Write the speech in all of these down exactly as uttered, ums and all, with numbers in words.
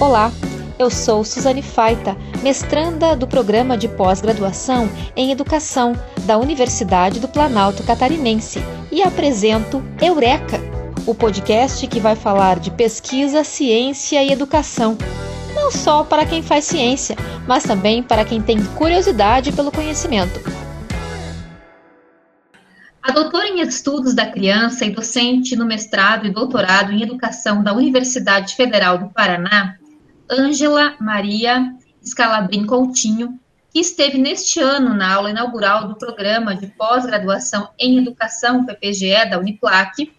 Olá, eu sou Suzane Faita, mestranda do Programa de Pós-Graduação em Educação da Universidade do Planalto Catarinense e apresento Eureka, o podcast que vai falar de pesquisa, ciência e educação. Não só para quem faz ciência, mas também para quem tem curiosidade pelo conhecimento. A doutora em Estudos da Criança e docente no mestrado e doutorado em Educação da Universidade Federal do Paraná, Ângela Maria Scalabrin Coutinho, que esteve neste ano na aula inaugural do Programa de Pós-Graduação em Educação P P G E da Uniplac,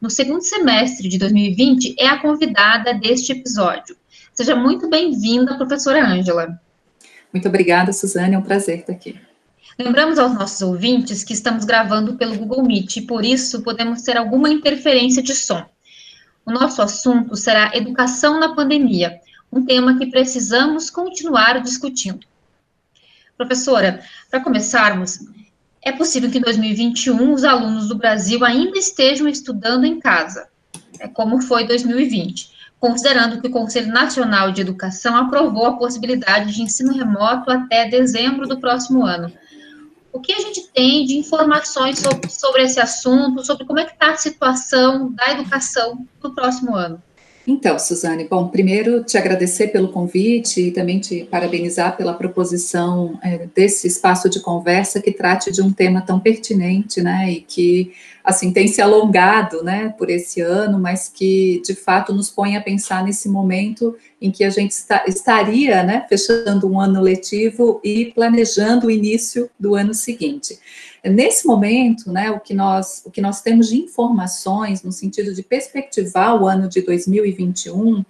no segundo semestre de dois mil e vinte, é a convidada deste episódio. Seja muito bem-vinda, professora Ângela. Muito obrigada, Suzane, é um prazer estar aqui. Lembramos aos nossos ouvintes que estamos gravando pelo Google Meet e, por isso, podemos ter alguma interferência de som. O nosso assunto será educação na pandemia, um tema que precisamos continuar discutindo. Professora, para começarmos, é possível que em dois mil e vinte e um os alunos do Brasil ainda estejam estudando em casa, como foi dois mil e vinte, considerando que o Conselho Nacional de Educação aprovou a possibilidade de ensino remoto até dezembro do próximo ano. O que a gente tem de informações sobre, sobre esse assunto, sobre como é que está a situação da educação no próximo ano? Então, Suzane, bom, primeiro te agradecer pelo convite e também te parabenizar pela proposição é, desse espaço de conversa que trate de um tema tão pertinente, né, e que, assim, tem se alongado, né, por esse ano, mas que, de fato, nos põe a pensar nesse momento em que a gente está, estaria, né, fechando um ano letivo e planejando o início do ano seguinte. Nesse momento, né, o que nós, o que nós temos de informações no sentido de perspectivar o ano de dois mil e vinte e um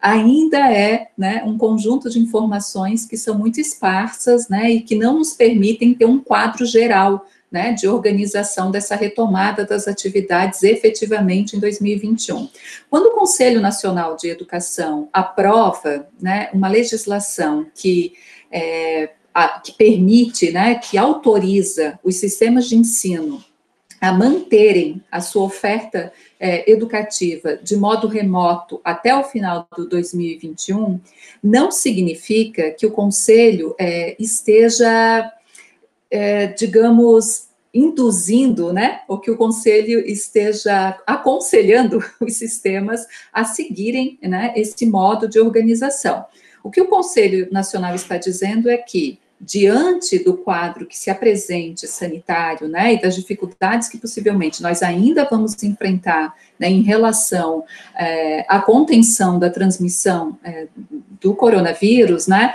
ainda é, né, um conjunto de informações que são muito esparsas, né, e que não nos permitem ter um quadro geral, né, de organização dessa retomada das atividades efetivamente em dois mil e vinte e um. Quando o Conselho Nacional de Educação aprova, né, uma legislação que, é, a, que permite, né, que autoriza os sistemas de ensino a manterem a sua oferta é, educativa de modo remoto até o final de dois mil e vinte e um, não significa que o Conselho é, esteja... É, digamos, induzindo, né, ou que o Conselho esteja aconselhando os sistemas a seguirem, né, esse modo de organização. O que o Conselho Nacional está dizendo é que, diante do quadro que se apresente sanitário, né, e das dificuldades que possivelmente nós ainda vamos enfrentar, né, em relação é, à contenção da transmissão é, do coronavírus, né,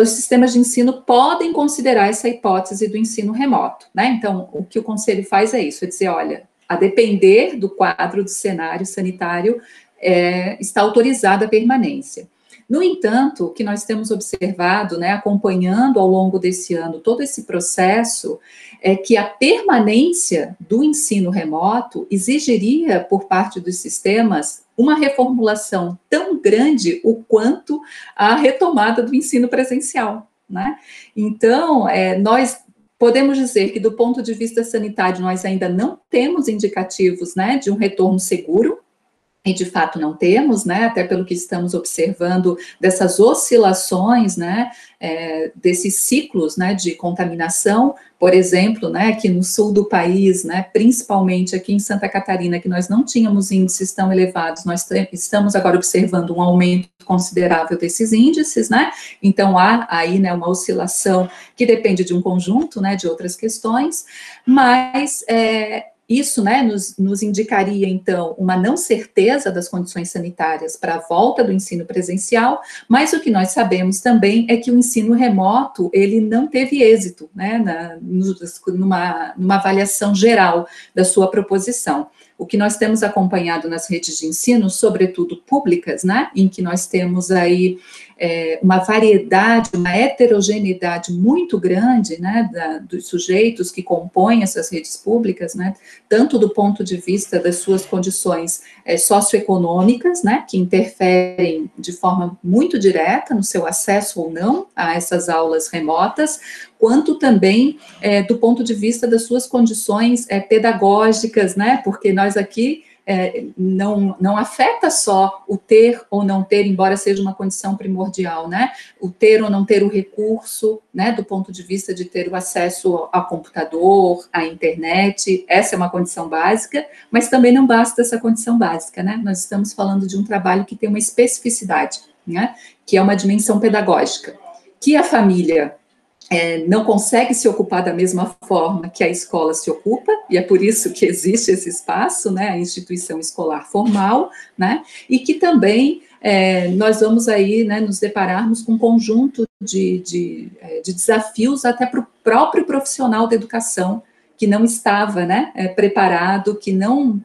os sistemas de ensino podem considerar essa hipótese do ensino remoto, né? Então, o que o Conselho faz é isso, é dizer, olha, a depender do quadro do cenário sanitário, é, está autorizada a permanência. No entanto, o que nós temos observado, né, acompanhando ao longo desse ano todo esse processo, é que a permanência do ensino remoto exigiria, por parte dos sistemas, uma reformulação tão grande o quanto a retomada do ensino presencial, né? Então, é, nós podemos dizer que, do ponto de vista sanitário, nós ainda não temos indicativos, né, de um retorno seguro, e de fato não temos, né, até pelo que estamos observando dessas oscilações, né, é, desses ciclos, né, de contaminação. Por exemplo, né, aqui no sul do país, né, principalmente aqui em Santa Catarina, que nós não tínhamos índices tão elevados, nós t- estamos agora observando um aumento considerável desses índices, né, então há aí, né, uma oscilação que depende de um conjunto, né, de outras questões, mas é, isso, né, nos, nos indicaria, então, uma não certeza das condições sanitárias para a volta do ensino presencial, mas o que nós sabemos também é que o ensino remoto, ele não teve êxito, né, na, Numa, numa avaliação geral da sua proposição. O que nós temos acompanhado nas redes de ensino, sobretudo públicas, né, em que nós temos aí é, uma variedade, uma heterogeneidade muito grande, né, da, dos sujeitos que compõem essas redes públicas, né, tanto do ponto de vista das suas condições é, socioeconômicas, né, que interferem de forma muito direta no seu acesso ou não a essas aulas remotas, quanto também é, do ponto de vista das suas condições é, pedagógicas, né, porque nós aqui é, não, não afeta só o ter ou não ter, embora seja uma condição primordial, né? O ter ou não ter o recurso, né? Do ponto de vista de ter o acesso ao computador, à internet, essa é uma condição básica, mas também não basta essa condição básica, né? Nós estamos falando de um trabalho que tem uma especificidade, né? Que é uma dimensão pedagógica, que a família... É, não consegue se ocupar da mesma forma que a escola se ocupa, e é por isso que existe esse espaço, né, a instituição escolar formal, né, e que também é, nós vamos aí, né, nos depararmos com um conjunto de, de, de desafios até para o próprio profissional da educação, que não estava, né, preparado, que não,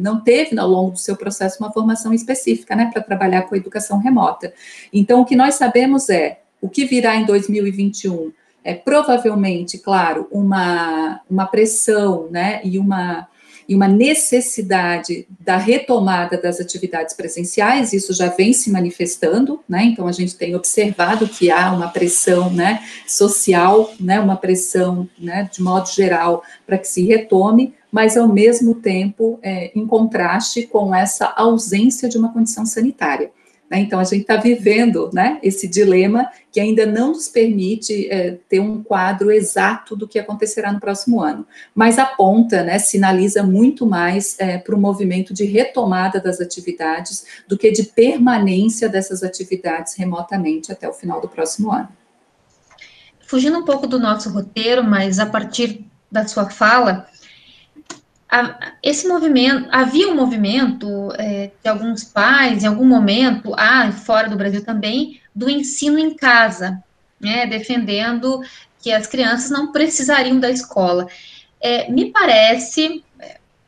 não teve ao longo do seu processo uma formação específica, né, para trabalhar com a educação remota. Então, o que nós sabemos é, o que virá em dois mil e vinte e um... É provavelmente, claro, uma, uma pressão, né, e, uma, e uma necessidade da retomada das atividades presenciais, isso já vem se manifestando, né, então a gente tem observado que há uma pressão, né, social, né, uma pressão, né, de modo geral, para que se retome, mas ao mesmo tempo é, em contraste com essa ausência de uma condição sanitária. Então, a gente está vivendo, né, esse dilema que ainda não nos permite é, ter um quadro exato do que acontecerá no próximo ano, mas aponta, né, sinaliza muito mais é, para o movimento de retomada das atividades do que de permanência dessas atividades remotamente até o final do próximo ano. Fugindo um pouco do nosso roteiro, mas a partir da sua fala... Esse movimento, havia um movimento é, de alguns pais, em algum momento, ah, fora do Brasil também, do ensino em casa, né, defendendo que as crianças não precisariam da escola. É, me parece,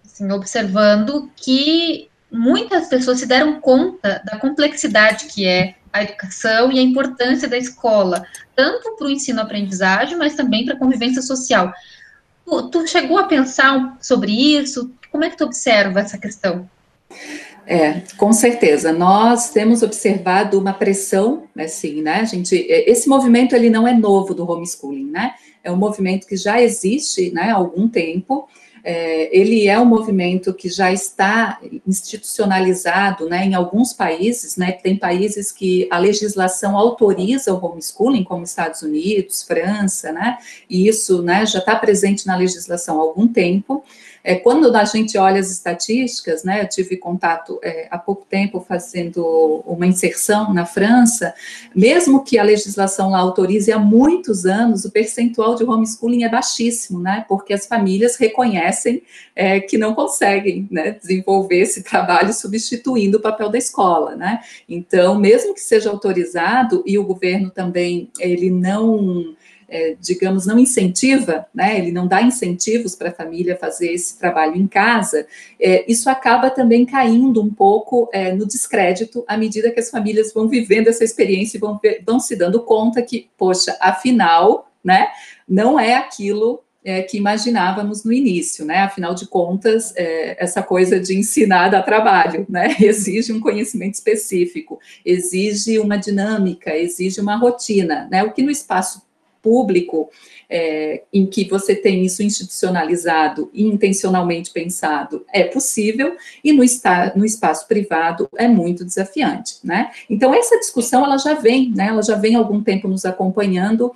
assim, observando, que muitas pessoas se deram conta da complexidade que é a educação e a importância da escola, tanto para o ensino-aprendizagem, mas também para a convivência social. Tu chegou a pensar sobre isso? Como é que tu observa essa questão? É, com certeza. Nós temos observado uma pressão, assim, né, gente, esse movimento, ele não é novo do homeschooling, né, é um movimento que já existe, né, há algum tempo, é, ele é um movimento que já está institucionalizado, né, em alguns países, né, tem países que a legislação autoriza o homeschooling, como Estados Unidos, França, né, e isso, né, já está presente na legislação há algum tempo. É, quando a gente olha as estatísticas, né, eu tive contato é, há pouco tempo fazendo uma inserção na França, mesmo que a legislação lá autorize há muitos anos, o percentual de homeschooling é baixíssimo, né, porque as famílias reconhecem é, que não conseguem, né, desenvolver esse trabalho substituindo o papel da escola, né, então mesmo que seja autorizado e o governo também, ele não... É, digamos, não incentiva, né, ele não dá incentivos para a família fazer esse trabalho em casa, é, isso acaba também caindo um pouco é, no descrédito à medida que as famílias vão vivendo essa experiência e vão, vão se dando conta que, poxa, afinal, né, não é aquilo é, que imaginávamos no início, né, afinal de contas, é, essa coisa de ensinar dá trabalho, né, exige um conhecimento específico, exige uma dinâmica, exige uma rotina, né, o que no espaço público, é, em que você tem isso institucionalizado e intencionalmente pensado, é possível, e no, está, no espaço privado é muito desafiante, né? Então, essa discussão, ela já vem, né? Ela já vem há algum tempo nos acompanhando,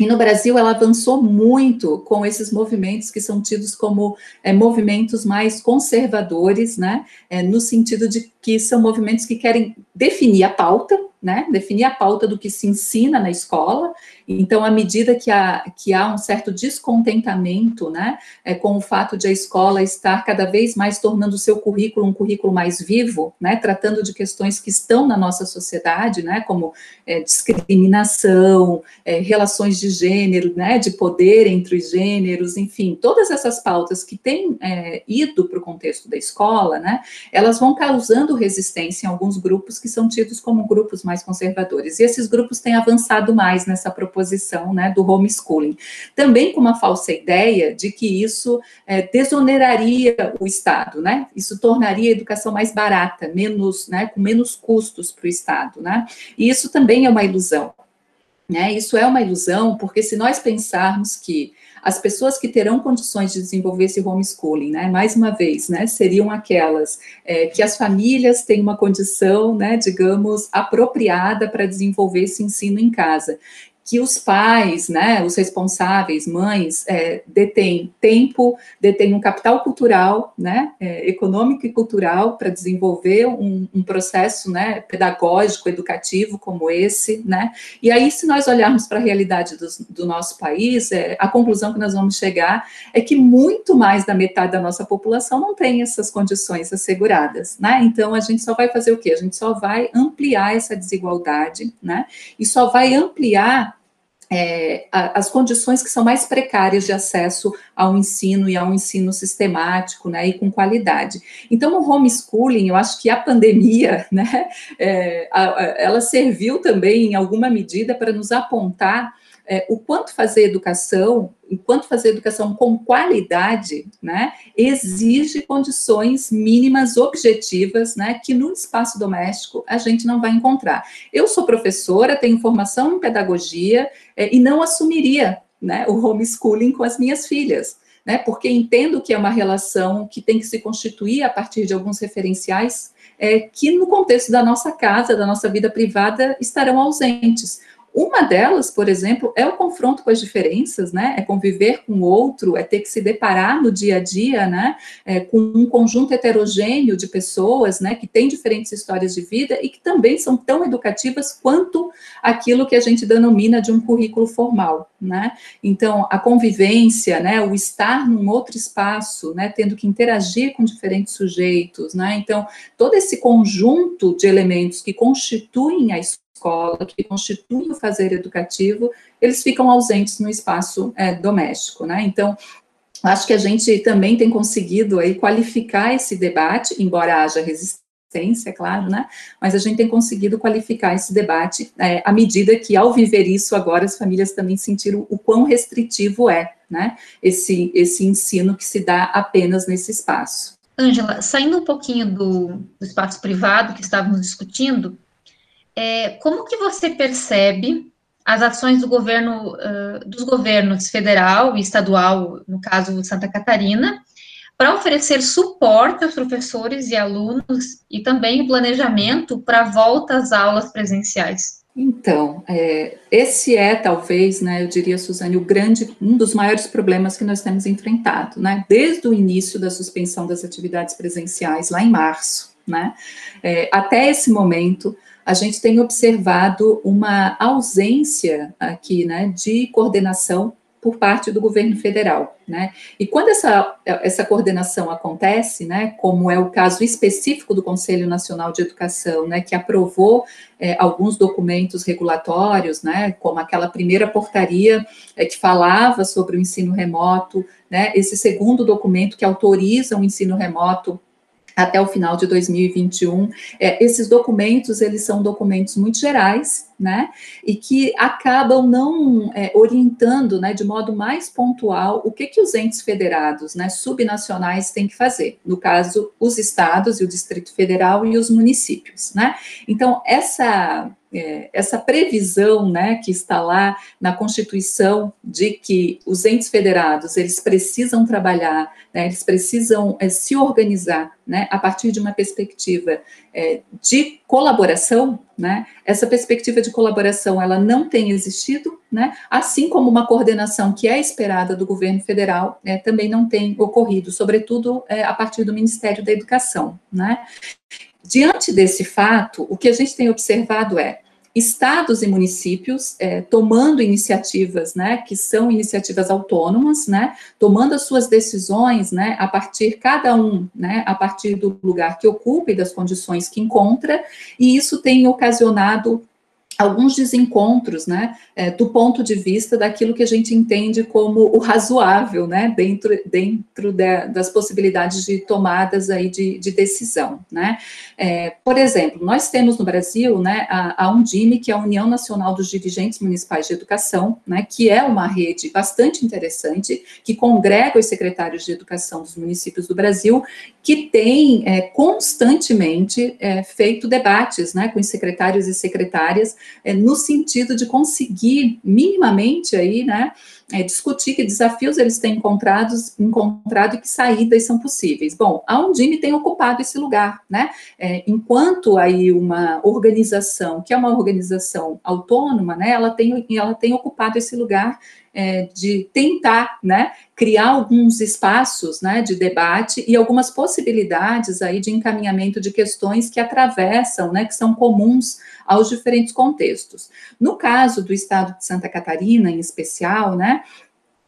e no Brasil ela avançou muito com esses movimentos que são tidos como é, movimentos mais conservadores, né? É, no sentido de que são movimentos que querem definir a pauta, né, definir a pauta do que se ensina na escola. Então, à medida que há, que há um certo descontentamento, né, é, com o fato de a escola estar cada vez mais tornando o seu currículo um currículo mais vivo, né, tratando de questões que estão na nossa sociedade, né, como é, discriminação, é, relações de gênero, né, de poder entre os gêneros, enfim, todas essas pautas que têm é, ido para o contexto da escola, né, elas vão causando resistência em alguns grupos que são tidos como grupos mais mais conservadores, e esses grupos têm avançado mais nessa proposição, né, do homeschooling, também com uma falsa ideia de que isso é, desoneraria o Estado, né, isso tornaria a educação mais barata, menos, né, com menos custos para o Estado, né, e isso também é uma ilusão. Né? Isso é uma ilusão, porque se nós pensarmos que as pessoas que terão condições de desenvolver esse homeschooling, né, mais uma vez, né, seriam aquelas é, que as famílias têm uma condição, né, digamos, apropriada para desenvolver esse ensino em casa, que os pais, né, os responsáveis, mães, é, detêm tempo, detêm um capital cultural, né, é, econômico e cultural para desenvolver um, um processo, né, pedagógico, educativo como esse, né, e aí se nós olharmos para a realidade do, do nosso país, é, a conclusão que nós vamos chegar é que muito mais da metade da nossa população não tem essas condições asseguradas, né, então a gente só vai fazer o quê? A gente só vai ampliar essa desigualdade, né, e só vai ampliar É, as condições que são mais precárias de acesso ao ensino e ao ensino sistemático, né, e com qualidade. Então, o homeschooling, eu acho que a pandemia, né, é, a, a, ela serviu também, em alguma medida, para nos apontar é, o quanto fazer educação, o quanto fazer educação com qualidade, né, exige condições mínimas, objetivas, né, que no espaço doméstico a gente não vai encontrar. Eu sou professora, tenho formação em pedagogia, é, e não assumiria, né, o homeschooling com as minhas filhas, né, porque entendo que é uma relação que tem que se constituir a partir de alguns referenciais é, que no contexto da nossa casa, da nossa vida privada, estarão ausentes. Uma delas, por exemplo, é o confronto com as diferenças, né, é conviver com o outro, é ter que se deparar no dia a dia, né, é, com um conjunto heterogêneo de pessoas, né, que têm diferentes histórias de vida e que também são tão educativas quanto aquilo que a gente denomina de um currículo formal, né, então a convivência, né, o estar num outro espaço, né, tendo que interagir com diferentes sujeitos, né, então todo esse conjunto de elementos que constituem a escola, que constituem o fazer educativo, eles ficam ausentes no espaço é, doméstico, né, então acho que a gente também tem conseguido aí qualificar esse debate, embora haja resistência, é claro, né, mas a gente tem conseguido qualificar esse debate é, à medida que, ao viver isso agora, as famílias também sentiram o quão restritivo é, né, esse, esse ensino que se dá apenas nesse espaço. Ângela, saindo um pouquinho do, do espaço privado que estávamos discutindo, É, como que você percebe as ações do governo, uh, dos governos federal e estadual, no caso Santa Catarina, para oferecer suporte aos professores e alunos e também o planejamento para volta às aulas presenciais? Então, é, esse é talvez, né, eu diria, Suzane, o grande, um dos maiores problemas que nós temos enfrentado, né, desde o início da suspensão das atividades presenciais, lá em março, né, é, até esse momento, a gente tem observado uma ausência aqui, né, de coordenação por parte do governo federal, né, e quando essa, essa coordenação acontece, né, como é o caso específico do Conselho Nacional de Educação, né, que aprovou é, alguns documentos regulatórios, né, como aquela primeira portaria é, que falava sobre o ensino remoto, né, esse segundo documento que autoriza o ensino remoto até o final de dois mil e vinte e um, é, esses documentos, eles são documentos muito gerais, né, e que acabam não é, orientando, né, de modo mais pontual o que que os entes federados, né, subnacionais têm que fazer, no caso, os estados e o Distrito Federal e os municípios, né, então essa... É, essa previsão, né, que está lá na Constituição de que os entes federados, eles precisam trabalhar, né, eles precisam é, se organizar, né, a partir de uma perspectiva é, de colaboração, né, essa perspectiva de colaboração, ela não tem existido, né, assim como uma coordenação que é esperada do governo federal, né, também não tem ocorrido, sobretudo é, a partir do Ministério da Educação, né. Diante desse fato, o que a gente tem observado é estados e municípios é, tomando iniciativas, né, que são iniciativas autônomas, né, tomando as suas decisões, né, a partir, cada um, né, a partir do lugar que ocupa e das condições que encontra, e isso tem ocasionado alguns desencontros, né, é, do ponto de vista daquilo que a gente entende como o razoável, né, dentro, dentro da, das possibilidades de tomadas aí de, de decisão, né, é, por exemplo, nós temos no Brasil, né, a, a Undime, que é a União Nacional dos Dirigentes Municipais de Educação, né, que é uma rede bastante interessante, que congrega os secretários de educação dos municípios do Brasil, que tem é, constantemente é, feito debates, né, com os secretários e secretárias é, no sentido de conseguir minimamente aí, né, é, discutir que desafios eles têm encontrados, encontrado e que saídas são possíveis. Bom, a Undime tem ocupado esse lugar, né, é, enquanto aí uma organização, que é uma organização autônoma, né, ela tem, ela tem ocupado esse lugar é, de tentar, né, criar alguns espaços, né, de debate e algumas possibilidades aí de encaminhamento de questões que atravessam, né, que são comuns aos diferentes contextos. No caso do estado de Santa Catarina, em especial, né,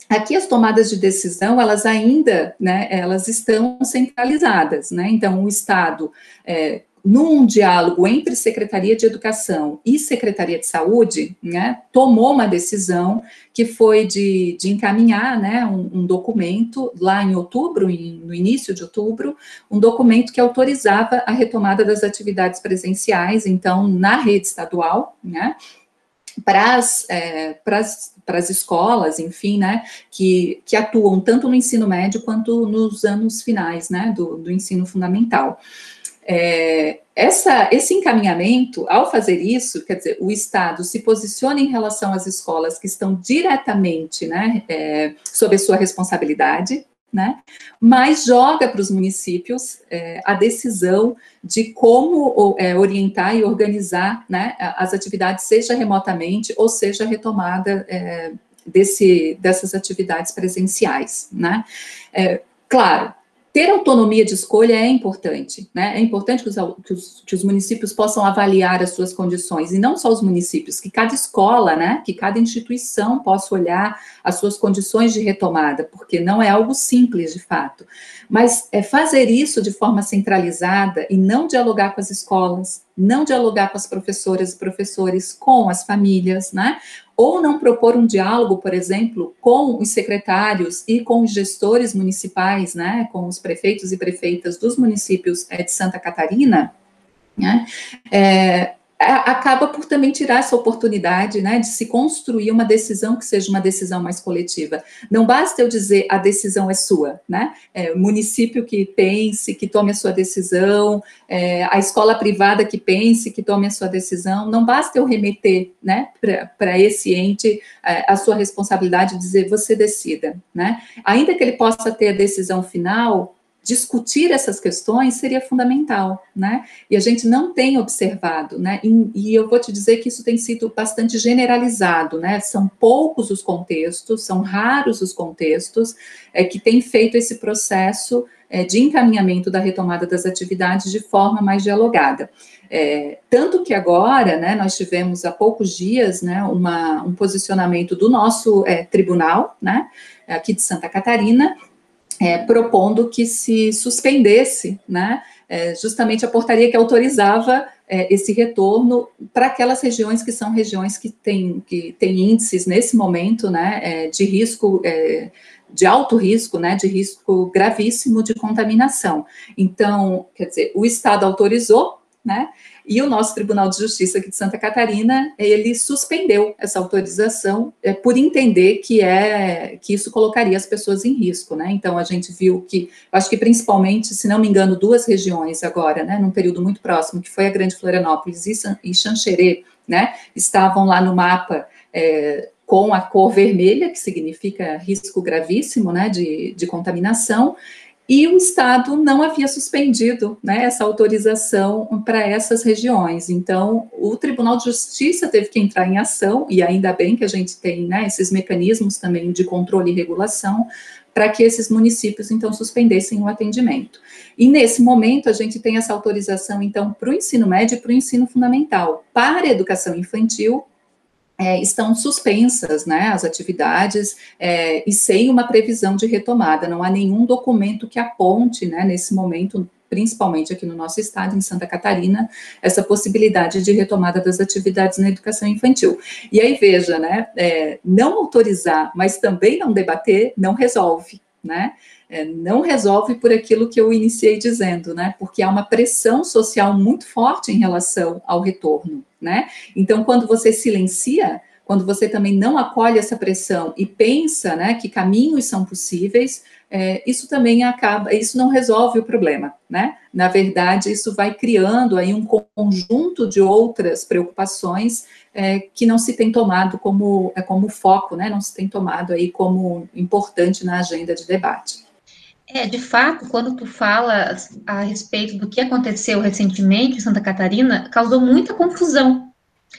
aqui as tomadas de decisão, elas ainda, né, elas estão centralizadas, né, então o estado... É, num diálogo entre Secretaria de Educação e Secretaria de Saúde, né, tomou uma decisão que foi de, de encaminhar, né, um, um documento lá em outubro, em, no início de outubro, um documento que autorizava a retomada das atividades presenciais, então, na rede estadual, né, para as é, escolas, enfim, né, que, que atuam tanto no ensino médio quanto nos anos finais, né, do, do ensino fundamental. É, essa, esse encaminhamento, ao fazer isso, quer dizer, o Estado se posiciona em relação às escolas que estão diretamente, né, é, sob a sua responsabilidade, né, mas joga para os municípios é, a decisão de como é, orientar e organizar, né, as atividades, seja remotamente ou seja retomada é, desse, dessas atividades presenciais, né. É, claro, ter autonomia de escolha é importante, né? É importante que os, que, os, que os municípios possam avaliar as suas condições, e não só os municípios, que cada escola, né? Que cada instituição possa olhar as suas condições de retomada, porque não é algo simples, de fato. Mas é fazer isso de forma centralizada e não dialogar com as escolas, não dialogar com as professoras e professores, com as famílias, né? Ou não propor um diálogo, por exemplo, com os secretários e com os gestores municipais, né, com os prefeitos e prefeitas dos municípios é, de Santa Catarina, né, é, acaba por também tirar essa oportunidade, né, de se construir uma decisão que seja uma decisão mais coletiva. Não basta eu dizer a decisão é sua, né, é, o município que pense, que tome a sua decisão, é, a escola privada que pense, que tome a sua decisão, não basta eu remeter, né, para esse ente é, a sua responsabilidade e dizer você decida, né, ainda que ele possa ter a decisão final. Discutir essas questões seria fundamental, né, e a gente não tem observado, né, e, e eu vou te dizer que isso tem sido bastante generalizado, né, são poucos os contextos, são raros os contextos é, que têm feito esse processo é, de encaminhamento da retomada das atividades de forma mais dialogada. É, tanto que agora, né, nós tivemos há poucos dias, né, uma, um posicionamento do nosso é, tribunal, né, aqui de Santa Catarina, É, propondo que se suspendesse, né, é, justamente a portaria que autorizava é, esse retorno para aquelas regiões que são regiões que têm que têm índices nesse momento, né, é, de risco, é, de alto risco, né, de risco gravíssimo de contaminação. Então, quer dizer, o Estado autorizou, né, e o nosso Tribunal de Justiça aqui de Santa Catarina, ele suspendeu essa autorização é, por entender que, é, que isso colocaria as pessoas em risco, né, então a gente viu que, acho que principalmente, se não me engano, duas regiões agora, né, num período muito próximo, que foi a Grande Florianópolis e, San, e Xanxerê, né, estavam lá no mapa é, com a cor vermelha, que significa risco gravíssimo, né, de, de contaminação, e o Estado não havia suspendido, né, essa autorização para essas regiões. Então, o Tribunal de Justiça teve que entrar em ação, e ainda bem que a gente tem, né, esses mecanismos também de controle e regulação, para que esses municípios, então, suspendessem o atendimento. E, nesse momento, a gente tem essa autorização, então, para o ensino médio e para o ensino fundamental. Para a educação infantil, É, estão suspensas, né, as atividades é, e sem uma previsão de retomada, não há nenhum documento que aponte, né, nesse momento, principalmente aqui no nosso estado, em Santa Catarina, essa possibilidade de retomada das atividades na educação infantil. E aí, veja, né, é, não autorizar, mas também não debater, não resolve, né, é, não resolve por aquilo que eu iniciei dizendo, né, porque há uma pressão social muito forte em relação ao retorno, né? Então, quando você silencia, quando você também não acolhe essa pressão e pensa, né, que caminhos são possíveis, é, isso também acaba, isso não resolve o problema, né? Na verdade, isso vai criando aí um conjunto de outras preocupações é, que não se tem tomado como, como foco, né? Não se tem tomado aí como importante na agenda de debate. É, de fato, quando tu fala a respeito do que aconteceu recentemente em Santa Catarina, causou muita confusão.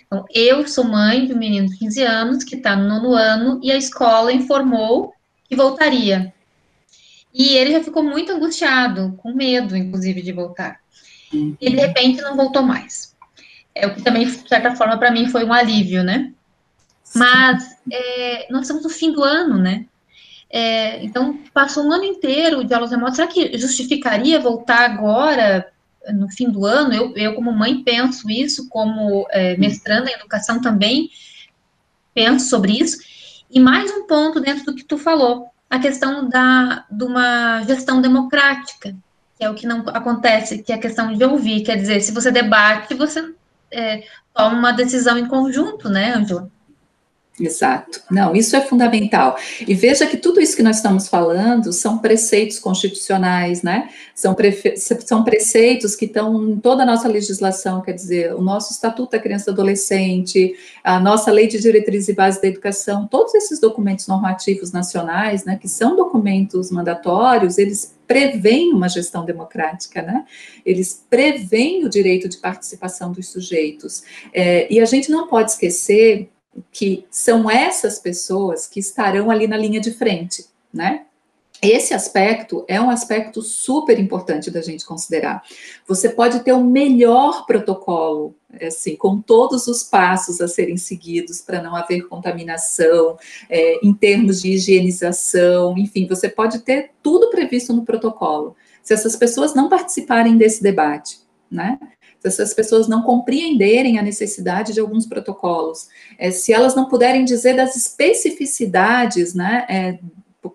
Então, eu sou mãe de um menino de quinze anos que está no nono ano e a escola informou que voltaria. E ele já ficou muito angustiado, com medo, inclusive, de voltar. E, de repente, não voltou mais. É, o que também, de certa forma, para mim foi um alívio, né? Mas é, nós estamos no fim do ano, né? É, então, passou um ano inteiro de aulas remotas. Será que justificaria voltar agora, no fim do ano? Eu, eu como mãe, penso isso, como é, mestranda em educação também, penso sobre isso. E mais um ponto dentro do que tu falou, a questão da, de uma gestão democrática, que é o que não acontece, que é a questão de ouvir. Quer dizer, se você debate, você é, toma uma decisão em conjunto, né, Ângela? Exato. Não, isso é fundamental. E veja que tudo isso que nós estamos falando são preceitos constitucionais, né? São, prefe... são preceitos que estão em toda a nossa legislação, quer dizer, o nosso Estatuto da Criança e do Adolescente, a nossa Lei de Diretriz e Base da Educação, todos esses documentos normativos nacionais, né, que são documentos mandatórios, eles prevêm uma gestão democrática, né? Eles prevêm o direito de participação dos sujeitos. É, e a gente não pode esquecer que são essas pessoas que estarão ali na linha de frente, né? Esse aspecto é um aspecto super importante da gente considerar. Você pode ter o melhor protocolo, assim, com todos os passos a serem seguidos para não haver contaminação, é, em termos de higienização, enfim, você pode ter tudo previsto no protocolo. Se essas pessoas não participarem desse debate, né? Se as pessoas não compreenderem a necessidade de alguns protocolos, é, se elas não puderem dizer das especificidades, né, é,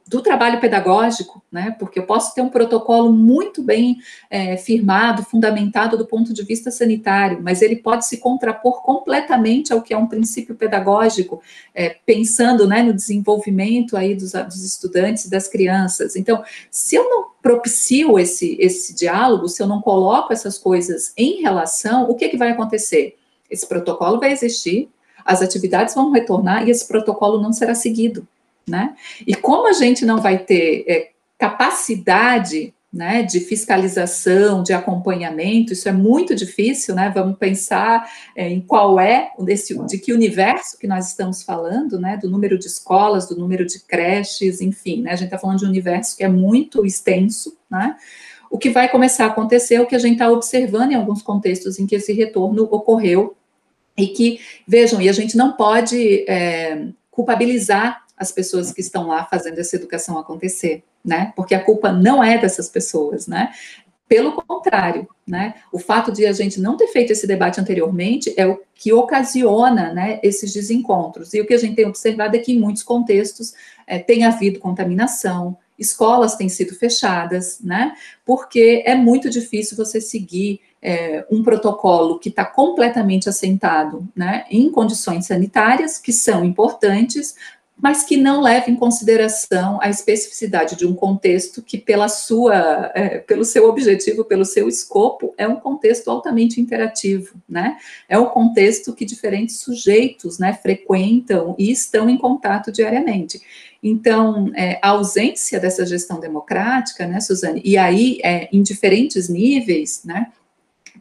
do trabalho pedagógico, né, porque eu posso ter um protocolo muito bem é, firmado, fundamentado do ponto de vista sanitário, mas ele pode se contrapor completamente ao que é um princípio pedagógico, é, pensando, né, no desenvolvimento aí dos, dos estudantes e das crianças. Então, se eu não propicio esse, esse diálogo, se eu não coloco essas coisas em relação, o que é que vai acontecer? Esse protocolo vai existir, as atividades vão retornar e esse protocolo não será seguido, né? E como a gente não vai ter é, capacidade, né, de fiscalização, de acompanhamento, isso é muito difícil, né? Vamos pensar é, em qual é, desse, de que universo que nós estamos falando, né? Do número de escolas, do número de creches, enfim, né? A gente está falando de um universo que é muito extenso, né? O que vai começar a acontecer é o que a gente está observando em alguns contextos em que esse retorno ocorreu e que, vejam, e a gente não pode é, culpabilizar as pessoas que estão lá fazendo essa educação acontecer, né? Porque a culpa não é dessas pessoas, né? Pelo contrário, né? O fato de a gente não ter feito esse debate anteriormente é o que ocasiona, né, esses desencontros. E o que a gente tem observado é que em muitos contextos é, tem havido contaminação, escolas têm sido fechadas, né? Porque é muito difícil você seguir É, um protocolo que está completamente assentado, né, em condições sanitárias, que são importantes, mas que não leva em consideração a especificidade de um contexto que, pela sua, é, pelo seu objetivo, pelo seu escopo, é um contexto altamente interativo, né? É um contexto que diferentes sujeitos, né, frequentam e estão em contato diariamente. Então, é, a ausência dessa gestão democrática, né, Suzane, e aí, é, em diferentes níveis, né,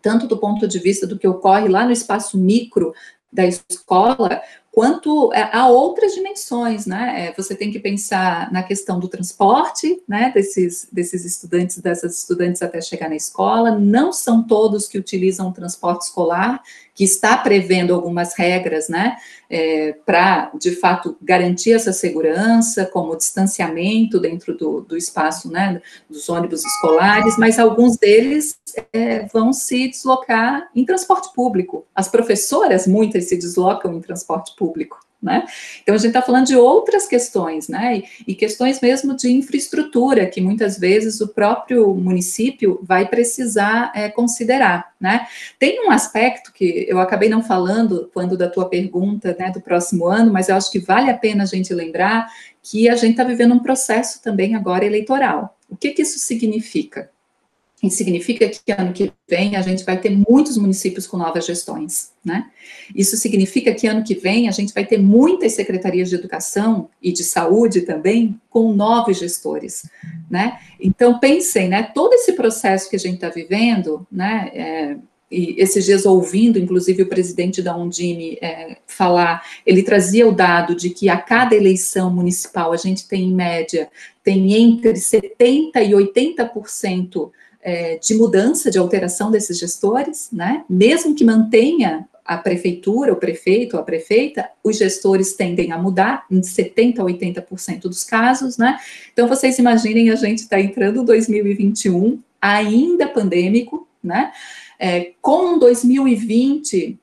tanto do ponto de vista do que ocorre lá no espaço micro da escola, quanto a outras dimensões, né? Você tem que pensar na questão do transporte, né, desses, desses estudantes, dessas estudantes até chegar na escola. Não são todos que utilizam o transporte escolar, que está prevendo algumas regras, né, é, para, de fato, garantir essa segurança, como o distanciamento dentro do, do espaço, né, dos ônibus escolares, mas alguns deles é, vão se deslocar em transporte público. As professoras, muitas, se deslocam em transporte público, né? Então, a gente está falando de outras questões, né? E questões mesmo de infraestrutura, que muitas vezes o próprio município vai precisar é, considerar, né? Tem um aspecto que eu acabei não falando quando da tua pergunta, né, do próximo ano, mas eu acho que vale a pena a gente lembrar que a gente está vivendo um processo também agora eleitoral. O que que isso significa? Isso significa que ano que vem a gente vai ter muitos municípios com novas gestões, né? Isso significa que ano que vem a gente vai ter muitas secretarias de educação e de saúde também com novos gestores, né? Então, pensem, né, todo esse processo que a gente está vivendo, né, é, e esses dias ouvindo, inclusive, o presidente da Undime é, falar, ele trazia o dado de que a cada eleição municipal a gente tem, em média, tem entre setenta e oitenta por cento É, de mudança, de alteração desses gestores, né? Mesmo que mantenha a prefeitura, o prefeito ou a prefeita, os gestores tendem a mudar em setenta a oitenta por cento dos casos, né? Então, vocês imaginem, a gente está entrando em dois mil e vinte e um, ainda pandêmico, né? É, com dois mil e vinte,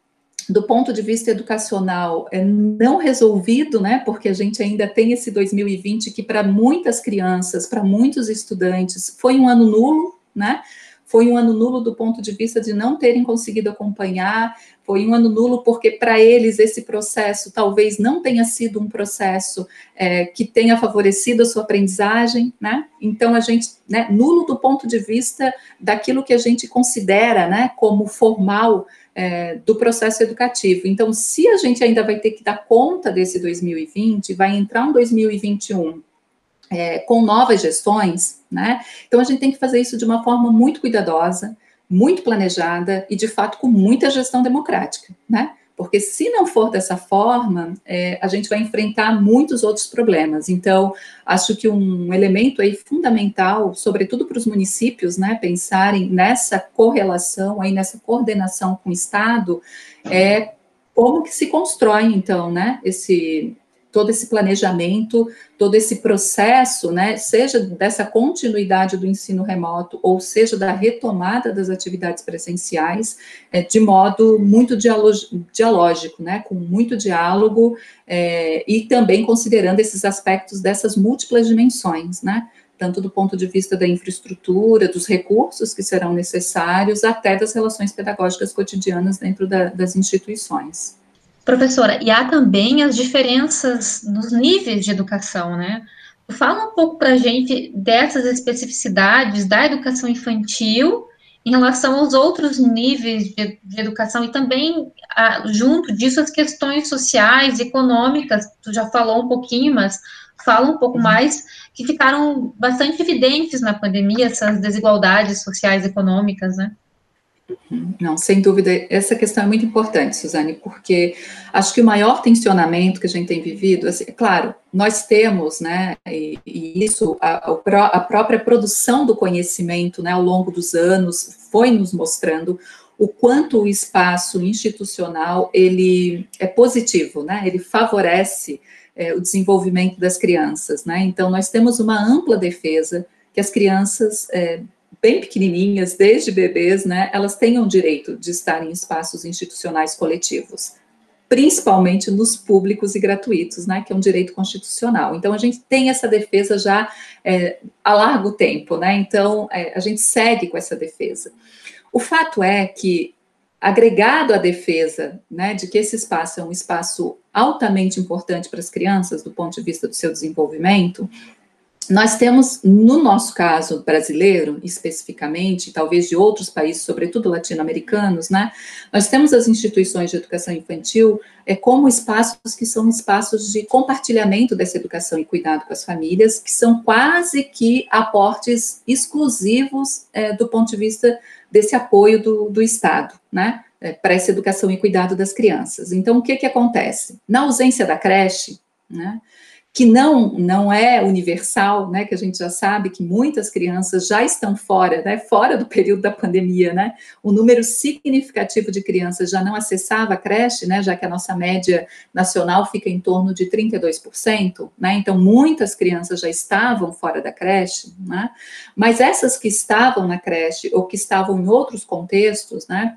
do ponto de vista educacional, é não resolvido, né, porque a gente ainda tem esse dois mil e vinte que, para muitas crianças, para muitos estudantes, foi um ano nulo, né? Foi um ano nulo do ponto de vista de não terem conseguido acompanhar, foi um ano nulo porque para eles esse processo talvez não tenha sido um processo é, que tenha favorecido a sua aprendizagem, né? Então a gente, né, nulo do ponto de vista daquilo que a gente considera, né, como formal é, do processo educativo. Então, se a gente ainda vai ter que dar conta desse dois mil e vinte, vai entrar um dois mil e vinte e um É, com novas gestões, né? Então, a gente tem que fazer isso de uma forma muito cuidadosa, muito planejada e, de fato, com muita gestão democrática, né? Porque se não for dessa forma, é, a gente vai enfrentar muitos outros problemas. Então, acho que um elemento aí fundamental, sobretudo para os municípios, né, pensarem nessa correlação, aí, nessa coordenação com o Estado, é como que se constrói, então, né, esse... todo esse planejamento, todo esse processo, né, seja dessa continuidade do ensino remoto, ou seja da retomada das atividades presenciais, é, de modo muito dialógico, né, com muito diálogo, é, e também considerando esses aspectos dessas múltiplas dimensões, né, tanto do ponto de vista da infraestrutura, dos recursos que serão necessários, até das relações pedagógicas cotidianas dentro da, das instituições. Professora, e há também as diferenças nos níveis de educação, né? Fala um pouco para a gente dessas especificidades da educação infantil em relação aos outros níveis de, de educação e também, ah, junto disso, as questões sociais, econômicas. Tu já falou um pouquinho, mas fala um pouco mais, que ficaram bastante evidentes na pandemia, essas desigualdades sociais e econômicas, né? Não, sem dúvida, essa questão é muito importante, Suzane, porque acho que o maior tensionamento que a gente tem vivido, assim, é claro, nós temos, né, e, e isso, a, a própria produção do conhecimento, né, ao longo dos anos, foi nos mostrando o quanto o espaço institucional, ele é positivo, né, ele favorece é, o desenvolvimento das crianças, né, então nós temos uma ampla defesa que as crianças... É, bem pequenininhas, desde bebês, né, elas têm o direito de estar em espaços institucionais coletivos, principalmente nos públicos e gratuitos, né, que é um direito constitucional. Então, a gente tem essa defesa já é, há largo tempo, né, então é, a gente segue com essa defesa. O fato é que, agregado à defesa, né, de que esse espaço é um espaço altamente importante para as crianças, do ponto de vista do seu desenvolvimento, nós temos, no nosso caso brasileiro, especificamente, talvez de outros países, sobretudo latino-americanos, né, nós temos as instituições de educação infantil é, como espaços que são espaços de compartilhamento dessa educação e cuidado com as famílias, que são quase que aportes exclusivos é, do ponto de vista desse apoio do, do Estado, né, é, para essa educação e cuidado das crianças. Então, o que que acontece? Na ausência da creche, né, que não, não é universal, né, que a gente já sabe que muitas crianças já estão fora, né, fora do período da pandemia, né, um número significativo de crianças já não acessava a creche, né, já que a nossa média nacional fica em torno de trinta e dois por cento, né, então muitas crianças já estavam fora da creche, né, mas essas que estavam na creche ou que estavam em outros contextos, né,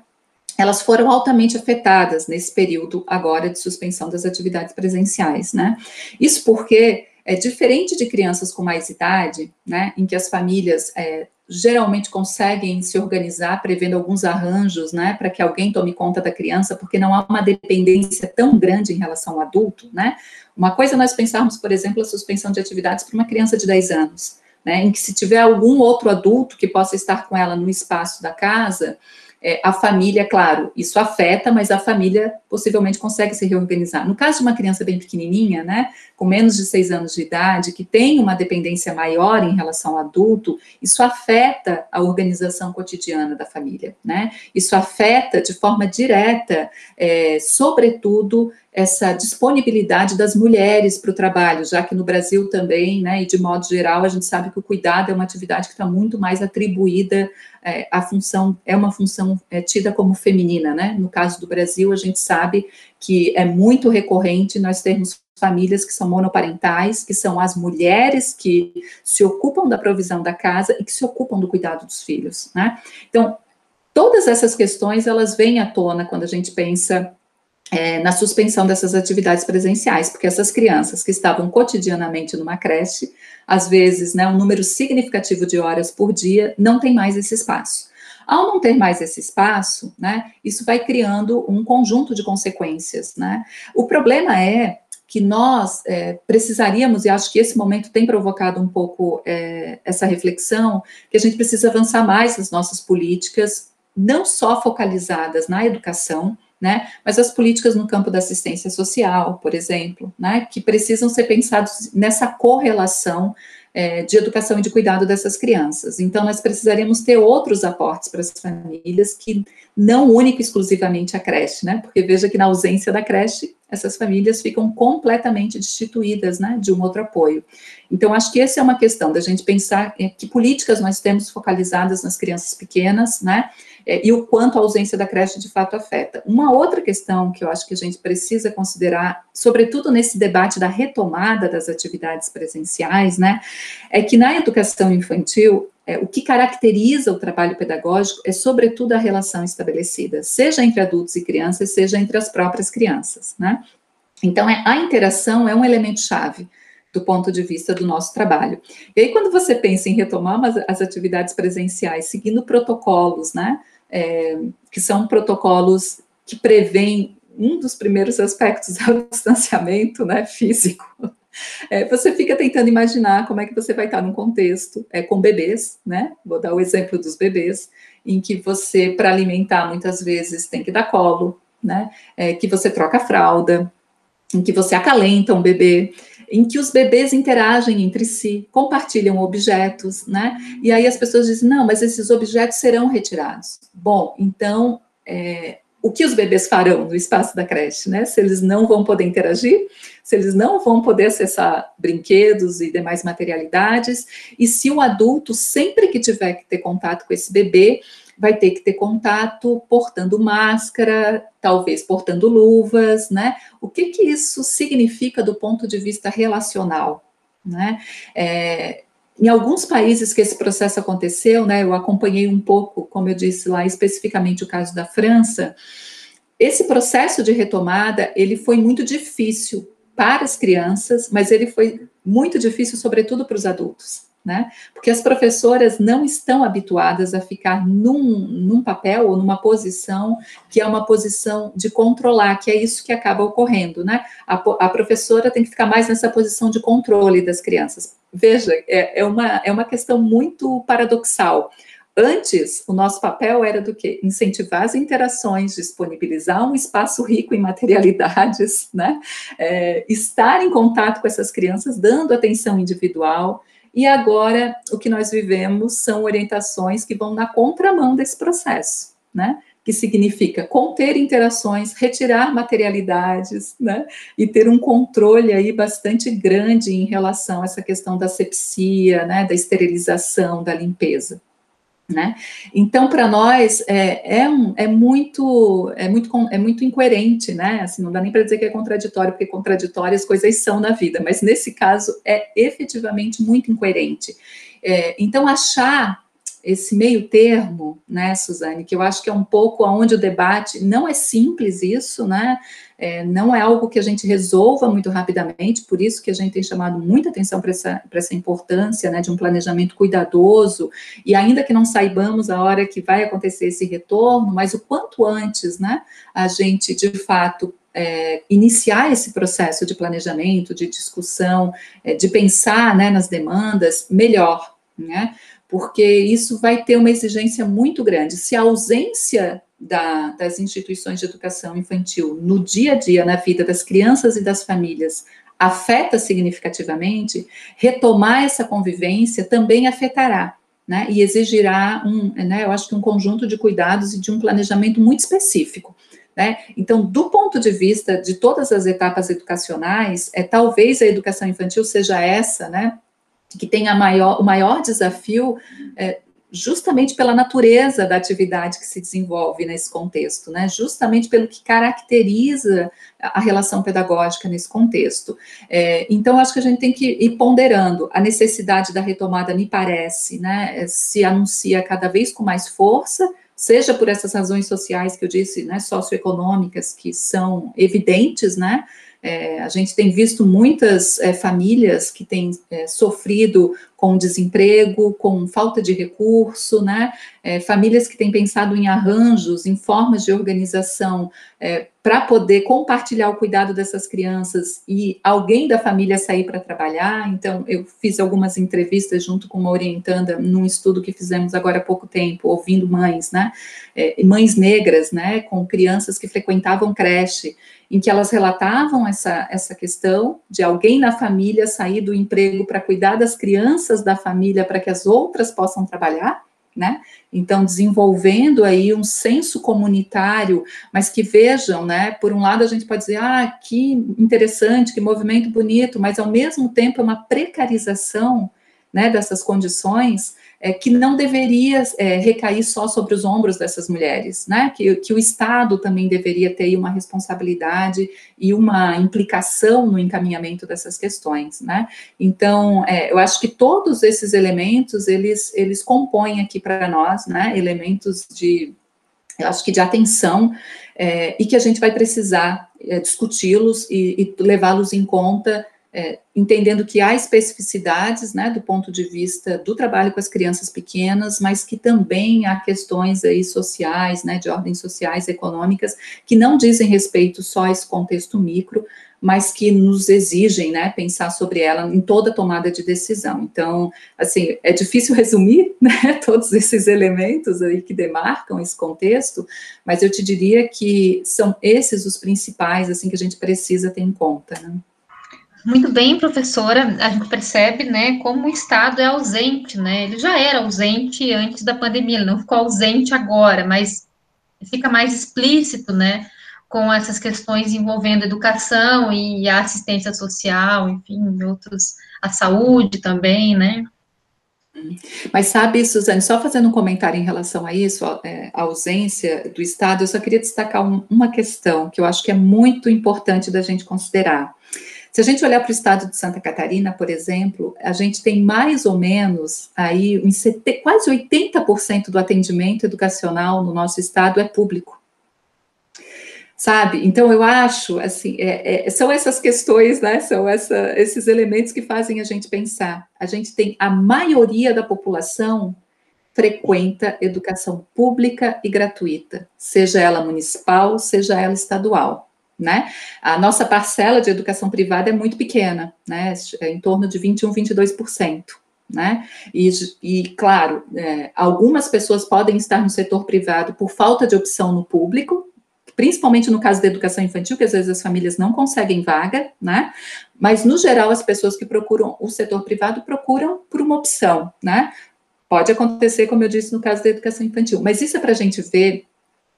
elas foram altamente afetadas nesse período agora de suspensão das atividades presenciais, né? Isso porque, é, diferente de crianças com mais idade, né, em que as famílias é, geralmente conseguem se organizar prevendo alguns arranjos, né, para que alguém tome conta da criança, porque não há uma dependência tão grande em relação ao adulto, né? Uma coisa é nós pensarmos, por exemplo, a suspensão de atividades para uma criança de dez anos, né, em que se tiver algum outro adulto que possa estar com ela no espaço da casa... É, a família, claro, isso afeta, mas a família possivelmente consegue se reorganizar. No caso de uma criança bem pequenininha, né, com menos de seis anos de idade, que tem uma dependência maior em relação ao adulto, isso afeta a organização cotidiana da família, né? Isso afeta de forma direta, é, sobretudo, essa disponibilidade das mulheres para o trabalho, já que no Brasil também, né, e de modo geral, a gente sabe que o cuidado é uma atividade que está muito mais atribuída é, à função, é uma função é, tida como feminina, né? No caso do Brasil, a gente sabe que é muito recorrente nós termos famílias que são monoparentais, que são as mulheres que se ocupam da provisão da casa e que se ocupam do cuidado dos filhos, né? Então, todas essas questões, elas vêm à tona quando a gente pensa É, na suspensão dessas atividades presenciais, porque essas crianças que estavam cotidianamente numa creche, às vezes, né, um número significativo de horas por dia, não tem mais esse espaço. Ao não ter mais esse espaço, né, isso vai criando um conjunto de consequências, né? O problema é que nós é, precisaríamos, e acho que esse momento tem provocado um pouco é, essa reflexão, que a gente precisa avançar mais nas nossas políticas, não só focalizadas na educação, né, mas as políticas no campo da assistência social, por exemplo, né, que precisam ser pensadas nessa correlação é, de educação e de cuidado dessas crianças. Então, nós precisaríamos ter outros aportes para as famílias que não único e exclusivamente a creche, né, porque veja que na ausência da creche, essas famílias ficam completamente destituídas, né, de um outro apoio. Então, acho que essa é uma questão da gente pensar é, que políticas nós temos focalizadas nas crianças pequenas, né, e o quanto a ausência da creche de fato afeta. Uma outra questão que eu acho que a gente precisa considerar, sobretudo nesse debate da retomada das atividades presenciais, né, é que na educação infantil, é, o que caracteriza o trabalho pedagógico é sobretudo a relação estabelecida, seja entre adultos e crianças, seja entre as próprias crianças, né. Então, é, a interação é um elemento-chave do ponto de vista do nosso trabalho. E aí, quando você pensa em retomar umas, as atividades presenciais, seguindo protocolos, né, é, que são protocolos que prevêem um dos primeiros aspectos do distanciamento, né, físico, é, você fica tentando imaginar como é que você vai estar num contexto é, com bebês, né, vou dar o exemplo dos bebês, em que você, para alimentar, muitas vezes tem que dar colo, né, é, que você troca a fralda, em que você acalenta um bebê, em que os bebês interagem entre si, compartilham objetos, né? E aí as pessoas dizem, não, mas esses objetos serão retirados. Bom, então, é, o que os bebês farão no espaço da creche, né? Se eles não vão poder interagir, se eles não vão poder acessar brinquedos e demais materialidades, e se o adulto, sempre que tiver que ter contato com esse bebê, vai ter que ter contato portando máscara, talvez portando luvas, né? O que que isso significa do ponto de vista relacional, né? É, em alguns países que esse processo aconteceu, né? Eu acompanhei um pouco, como eu disse lá, especificamente o caso da França. Esse processo de retomada, ele foi muito difícil para as crianças, mas ele foi muito difícil, sobretudo, para os adultos, né? Porque as professoras não estão habituadas a ficar num, num papel ou numa posição que é uma posição de controlar, que é isso que acaba ocorrendo, né? A, a professora tem que ficar mais nessa posição de controle das crianças. Veja, é, é, uma, é uma questão muito paradoxal. Antes, o nosso papel era do quê? Incentivar as interações, disponibilizar um espaço rico em materialidades, né? É, estar em contato com essas crianças, dando atenção individual. E agora, o que nós vivemos são orientações que vão na contramão desse processo, né? Que significa conter interações, retirar materialidades, né? E ter um controle aí bastante grande em relação a essa questão da asepsia, né? Da esterilização, da limpeza, né? Então, para nós, é, é, um, é, muito, é, muito, é muito incoerente, né? Assim, não dá nem para dizer que é contraditório, porque contraditórias coisas são na vida, mas nesse caso é efetivamente muito incoerente. É, então, achar esse meio termo, né, Suzane, que eu acho que é um pouco aonde o debate, não é simples isso, né, é, não é algo que a gente resolva muito rapidamente, por isso que a gente tem chamado muita atenção para essa, para essa importância, né, de um planejamento cuidadoso, e ainda que não saibamos a hora que vai acontecer esse retorno, mas o quanto antes, né, a gente, de fato, É, iniciar esse processo de planejamento, de discussão, é, de pensar, né, nas demandas, melhor, né, porque isso vai ter uma exigência muito grande. Se a ausência da, das instituições de educação infantil no dia a dia, na vida das crianças e das famílias, afeta significativamente, retomar essa convivência também afetará, né, e exigirá, um, né, eu acho que um conjunto de cuidados e de um planejamento muito específico. Né? Então, do ponto de vista de todas as etapas educacionais, é, talvez a educação infantil seja essa, né, que tem a maior, o maior desafio, é, justamente pela natureza da atividade que se desenvolve nesse contexto, né, justamente pelo que caracteriza a relação pedagógica nesse contexto. É, então, acho que a gente tem que ir ponderando. A necessidade da retomada, me parece, né, se anuncia cada vez com mais força, seja por essas razões sociais que eu disse, né, socioeconômicas, que são evidentes, né, é, a gente tem visto muitas é, famílias que têm é, sofrido com desemprego, com falta de recurso, né, é, famílias que têm pensado em arranjos, em formas de organização, é, para poder compartilhar o cuidado dessas crianças e alguém da família sair para trabalhar. Então, eu fiz algumas entrevistas junto com uma orientanda num estudo que fizemos agora há pouco tempo, ouvindo mães, né, é, mães negras, né, com crianças que frequentavam creche, em que elas relatavam essa, essa questão de alguém na família sair do emprego para cuidar das crianças da família para que as outras possam trabalhar, né? Então, desenvolvendo aí um senso comunitário, mas que vejam, né, por um lado a gente pode dizer, ah, que interessante, que movimento bonito, mas ao mesmo tempo é uma precarização, né, dessas condições, é, que não deveria é, recair só sobre os ombros dessas mulheres, né, que, que o Estado também deveria ter uma responsabilidade e uma implicação no encaminhamento dessas questões, né. Então, é, eu acho que todos esses elementos, eles, eles compõem aqui para nós, né, elementos de, eu acho que de atenção, é, e que a gente vai precisar é, discuti-los e, e levá-los em conta, É, entendendo que há especificidades, né, do ponto de vista do trabalho com as crianças pequenas, mas que também há questões aí sociais, né, de ordens sociais, econômicas, que não dizem respeito só a esse contexto micro, mas que nos exigem, né, pensar sobre ela em toda tomada de decisão. Então, assim, é difícil resumir, né, todos esses elementos aí que demarcam esse contexto, mas eu te diria que são esses os principais, assim, que a gente precisa ter em conta, né? Muito bem, professora, a gente percebe, né, como o Estado é ausente, né, ele já era ausente antes da pandemia, ele não ficou ausente agora, mas fica mais explícito, né, com essas questões envolvendo a educação e a assistência social, enfim, outros, a saúde também, né. Mas sabe, Suzane, só fazendo um comentário em relação a isso, a, a ausência do Estado, eu só queria destacar um, uma questão que eu acho que é muito importante da gente considerar. Se a gente olhar para o estado de Santa Catarina, por exemplo, a gente tem mais ou menos aí um setenta, quase oitenta por cento do atendimento educacional no nosso estado é público, sabe? Então, eu acho, assim, é, é, são essas questões, né, são essa, esses elementos que fazem a gente pensar. A gente tem a maioria da população frequenta educação pública e gratuita, seja ela municipal, seja ela estadual. Né? A nossa parcela de educação privada é muito pequena, né? É em torno de vinte e um, vinte e dois por cento. Né? E, e, claro, é, algumas pessoas podem estar no setor privado por falta de opção no público, principalmente no caso da educação infantil, que às vezes as famílias não conseguem vaga, né? Mas, no geral, as pessoas que procuram o setor privado procuram por uma opção. Né? Pode acontecer, como eu disse, no caso da educação infantil. Mas isso é para a gente ver.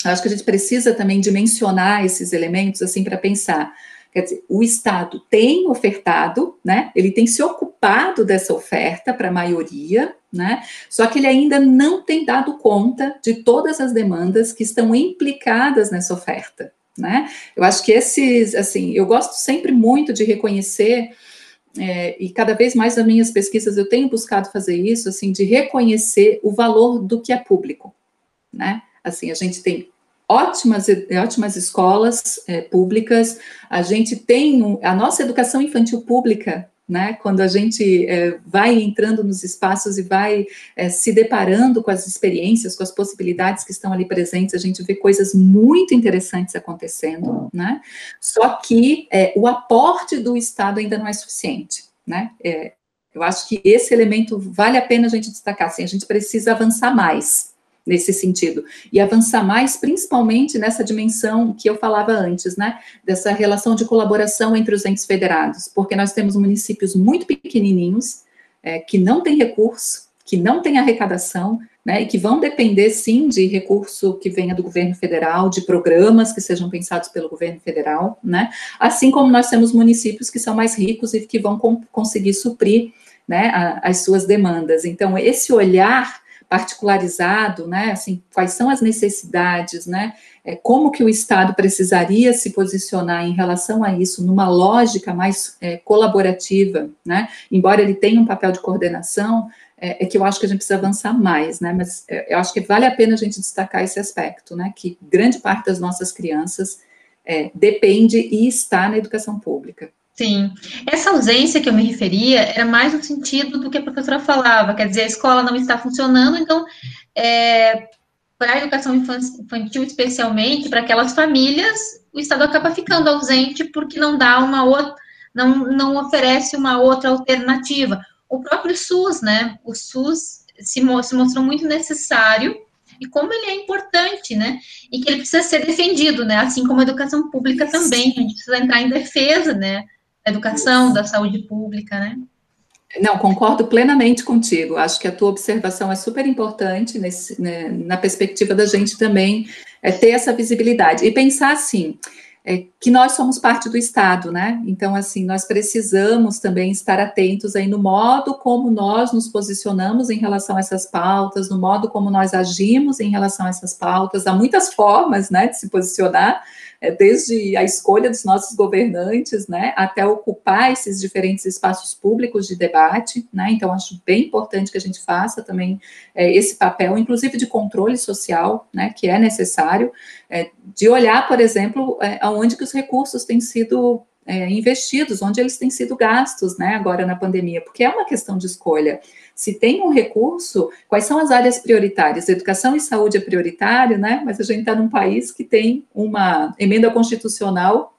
Eu acho que a gente precisa também dimensionar esses elementos, assim, para pensar. Quer dizer, o Estado tem ofertado, né? Ele tem se ocupado dessa oferta para a maioria, né? Só que ele ainda não tem dado conta de todas as demandas que estão implicadas nessa oferta, né? Eu acho que esses, assim, eu gosto sempre muito de reconhecer é, e cada vez mais nas minhas pesquisas eu tenho buscado fazer isso, assim, de reconhecer o valor do que é público, né? Assim, a gente tem ótimas, ótimas escolas é, públicas, a gente tem, um, a nossa educação infantil pública, né, quando a gente é, vai entrando nos espaços e vai é, se deparando com as experiências, com as possibilidades que estão ali presentes, a gente vê coisas muito interessantes acontecendo, né, só que é, o aporte do Estado ainda não é suficiente, né, é, eu acho que esse elemento vale a pena a gente destacar, assim, a gente precisa avançar mais nesse sentido, e avançar mais principalmente nessa dimensão que eu falava antes, né, dessa relação de colaboração entre os entes federados, porque nós temos municípios muito pequenininhos, é, que não têm recurso, que não têm arrecadação, né, e que vão depender, sim, de recurso que venha do governo federal, de programas que sejam pensados pelo governo federal, né, assim como nós temos municípios que são mais ricos e que vão conseguir suprir, né, a, as suas demandas. Então, esse olhar particularizado, né, assim, quais são as necessidades, né, como que o Estado precisaria se posicionar em relação a isso, numa lógica mais é, colaborativa, né, embora ele tenha um papel de coordenação, é, é que eu acho que a gente precisa avançar mais, né, mas eu acho que vale a pena a gente destacar esse aspecto, né, que grande parte das nossas crianças é, depende e está na educação pública. Sim, essa ausência que eu me referia era mais no sentido do que a professora falava, quer dizer, a escola não está funcionando, então, é, para a educação infantil especialmente, para aquelas famílias, o Estado acaba ficando ausente porque não dá uma outra, não, não oferece uma outra alternativa. O próprio SUS, né, o SUS se mostrou muito necessário e como ele é importante, né, e que ele precisa ser defendido, né, assim como a educação pública também, a gente precisa entrar em defesa, né, da educação, da saúde pública, né? Não, concordo plenamente contigo, acho que a tua observação é super importante nesse, né, na perspectiva da gente também é ter essa visibilidade, e pensar assim, é, que nós somos parte do Estado, né, então assim, nós precisamos também estar atentos aí no modo como nós nos posicionamos em relação a essas pautas, no modo como nós agimos em relação a essas pautas, há muitas formas, né, de se posicionar, desde a escolha dos nossos governantes, né, até ocupar esses diferentes espaços públicos de debate, né, então acho bem importante que a gente faça também é, esse papel, inclusive de controle social, né, que é necessário, é, de olhar, por exemplo, é, aonde que os recursos têm sido é, investidos, onde eles têm sido gastos, né, agora na pandemia, porque é uma questão de escolha. Se tem um recurso, quais são as áreas prioritárias? Educação e saúde é prioritário, né? Mas a gente está num país que tem uma emenda constitucional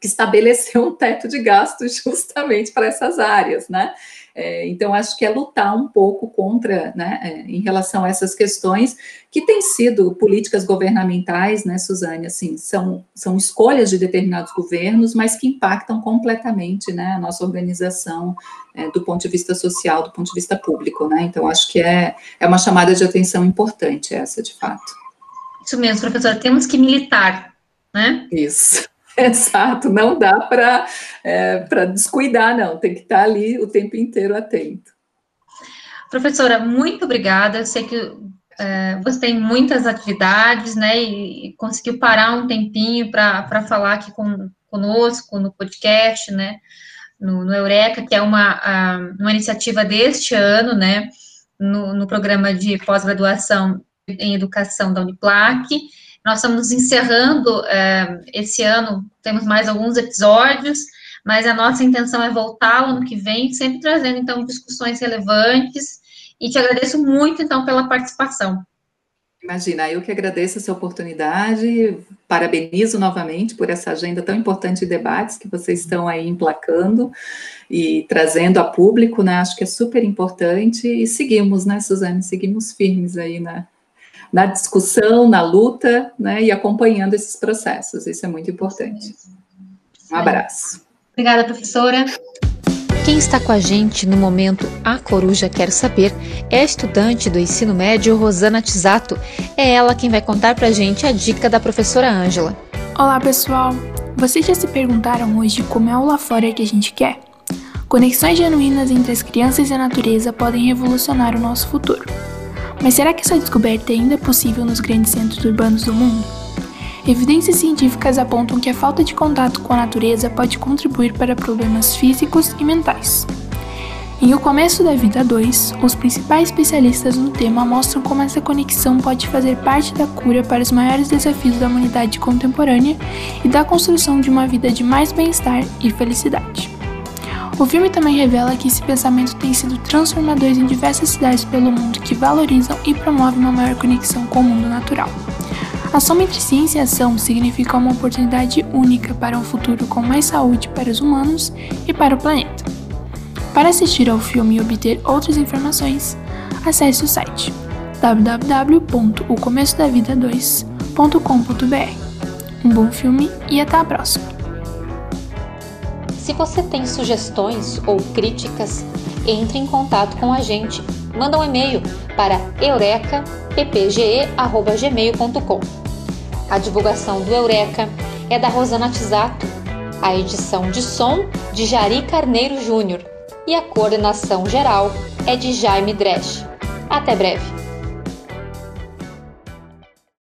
que estabeleceu um teto de gastos justamente para essas áreas, né? É, então, acho que é lutar um pouco contra, né, é, em relação a essas questões, que têm sido políticas governamentais, né, Suzane, assim, são, são escolhas de determinados governos, mas que impactam completamente, né, a nossa organização é, do ponto de vista social, do ponto de vista público, né, então acho que é, é uma chamada de atenção importante essa, de fato. Isso mesmo, professora, temos que militar, né? Isso. Exato, não dá para é, para descuidar, não, tem que estar ali o tempo inteiro atento. Professora, muito obrigada, eu sei que é, você tem muitas atividades, né, e conseguiu parar um tempinho para falar aqui com, conosco no podcast, né, no, no Eureka, que é uma, a, uma iniciativa deste ano, né, no, no programa de pós-graduação em educação da Uniplac. Nós estamos encerrando eh, esse ano, temos mais alguns episódios, mas a nossa intenção é voltar o ano que vem, sempre trazendo, então, discussões relevantes, e te agradeço muito, então, pela participação. Imagina, eu que agradeço essa oportunidade, parabenizo novamente por essa agenda tão importante de debates que vocês estão aí emplacando e trazendo a público, né, acho que é super importante, e seguimos, né, Suzane, seguimos firmes aí na... na discussão, na luta, né, e acompanhando esses processos. Isso é muito importante. Um abraço. Obrigada, professora. Quem está com a gente no momento A Coruja Quer Saber é a estudante do ensino médio Rosana Tisato. É ela quem vai contar pra gente a dica da professora Ângela. Olá, pessoal. Vocês já se perguntaram hoje como é o lá fora que a gente quer? Conexões genuínas entre as crianças e a natureza podem revolucionar o nosso futuro. Mas será que essa descoberta ainda é possível nos grandes centros urbanos do mundo? Evidências científicas apontam que a falta de contato com a natureza pode contribuir para problemas físicos e mentais. Em O Começo da Vida dois, os principais especialistas no tema mostram como essa conexão pode fazer parte da cura para os maiores desafios da humanidade contemporânea e da construção de uma vida de mais bem-estar e felicidade. O filme também revela que esse pensamento tem sido transformador em diversas cidades pelo mundo que valorizam e promovem uma maior conexão com o mundo natural. A soma entre ciência e ação significa uma oportunidade única para um futuro com mais saúde para os humanos e para o planeta. Para assistir ao filme e obter outras informações, acesse o site w w w ponto o começo da vida dois ponto com ponto b r. Um bom filme e até a próxima! Se você tem sugestões ou críticas, entre em contato com a gente. Manda um e-mail para eureka p p g e arroba gmail ponto com. A divulgação do Eureka é da Rosana Tisato, a edição de som de Jari Carneiro Júnior e a coordenação geral é de Jaime Dresch. Até breve!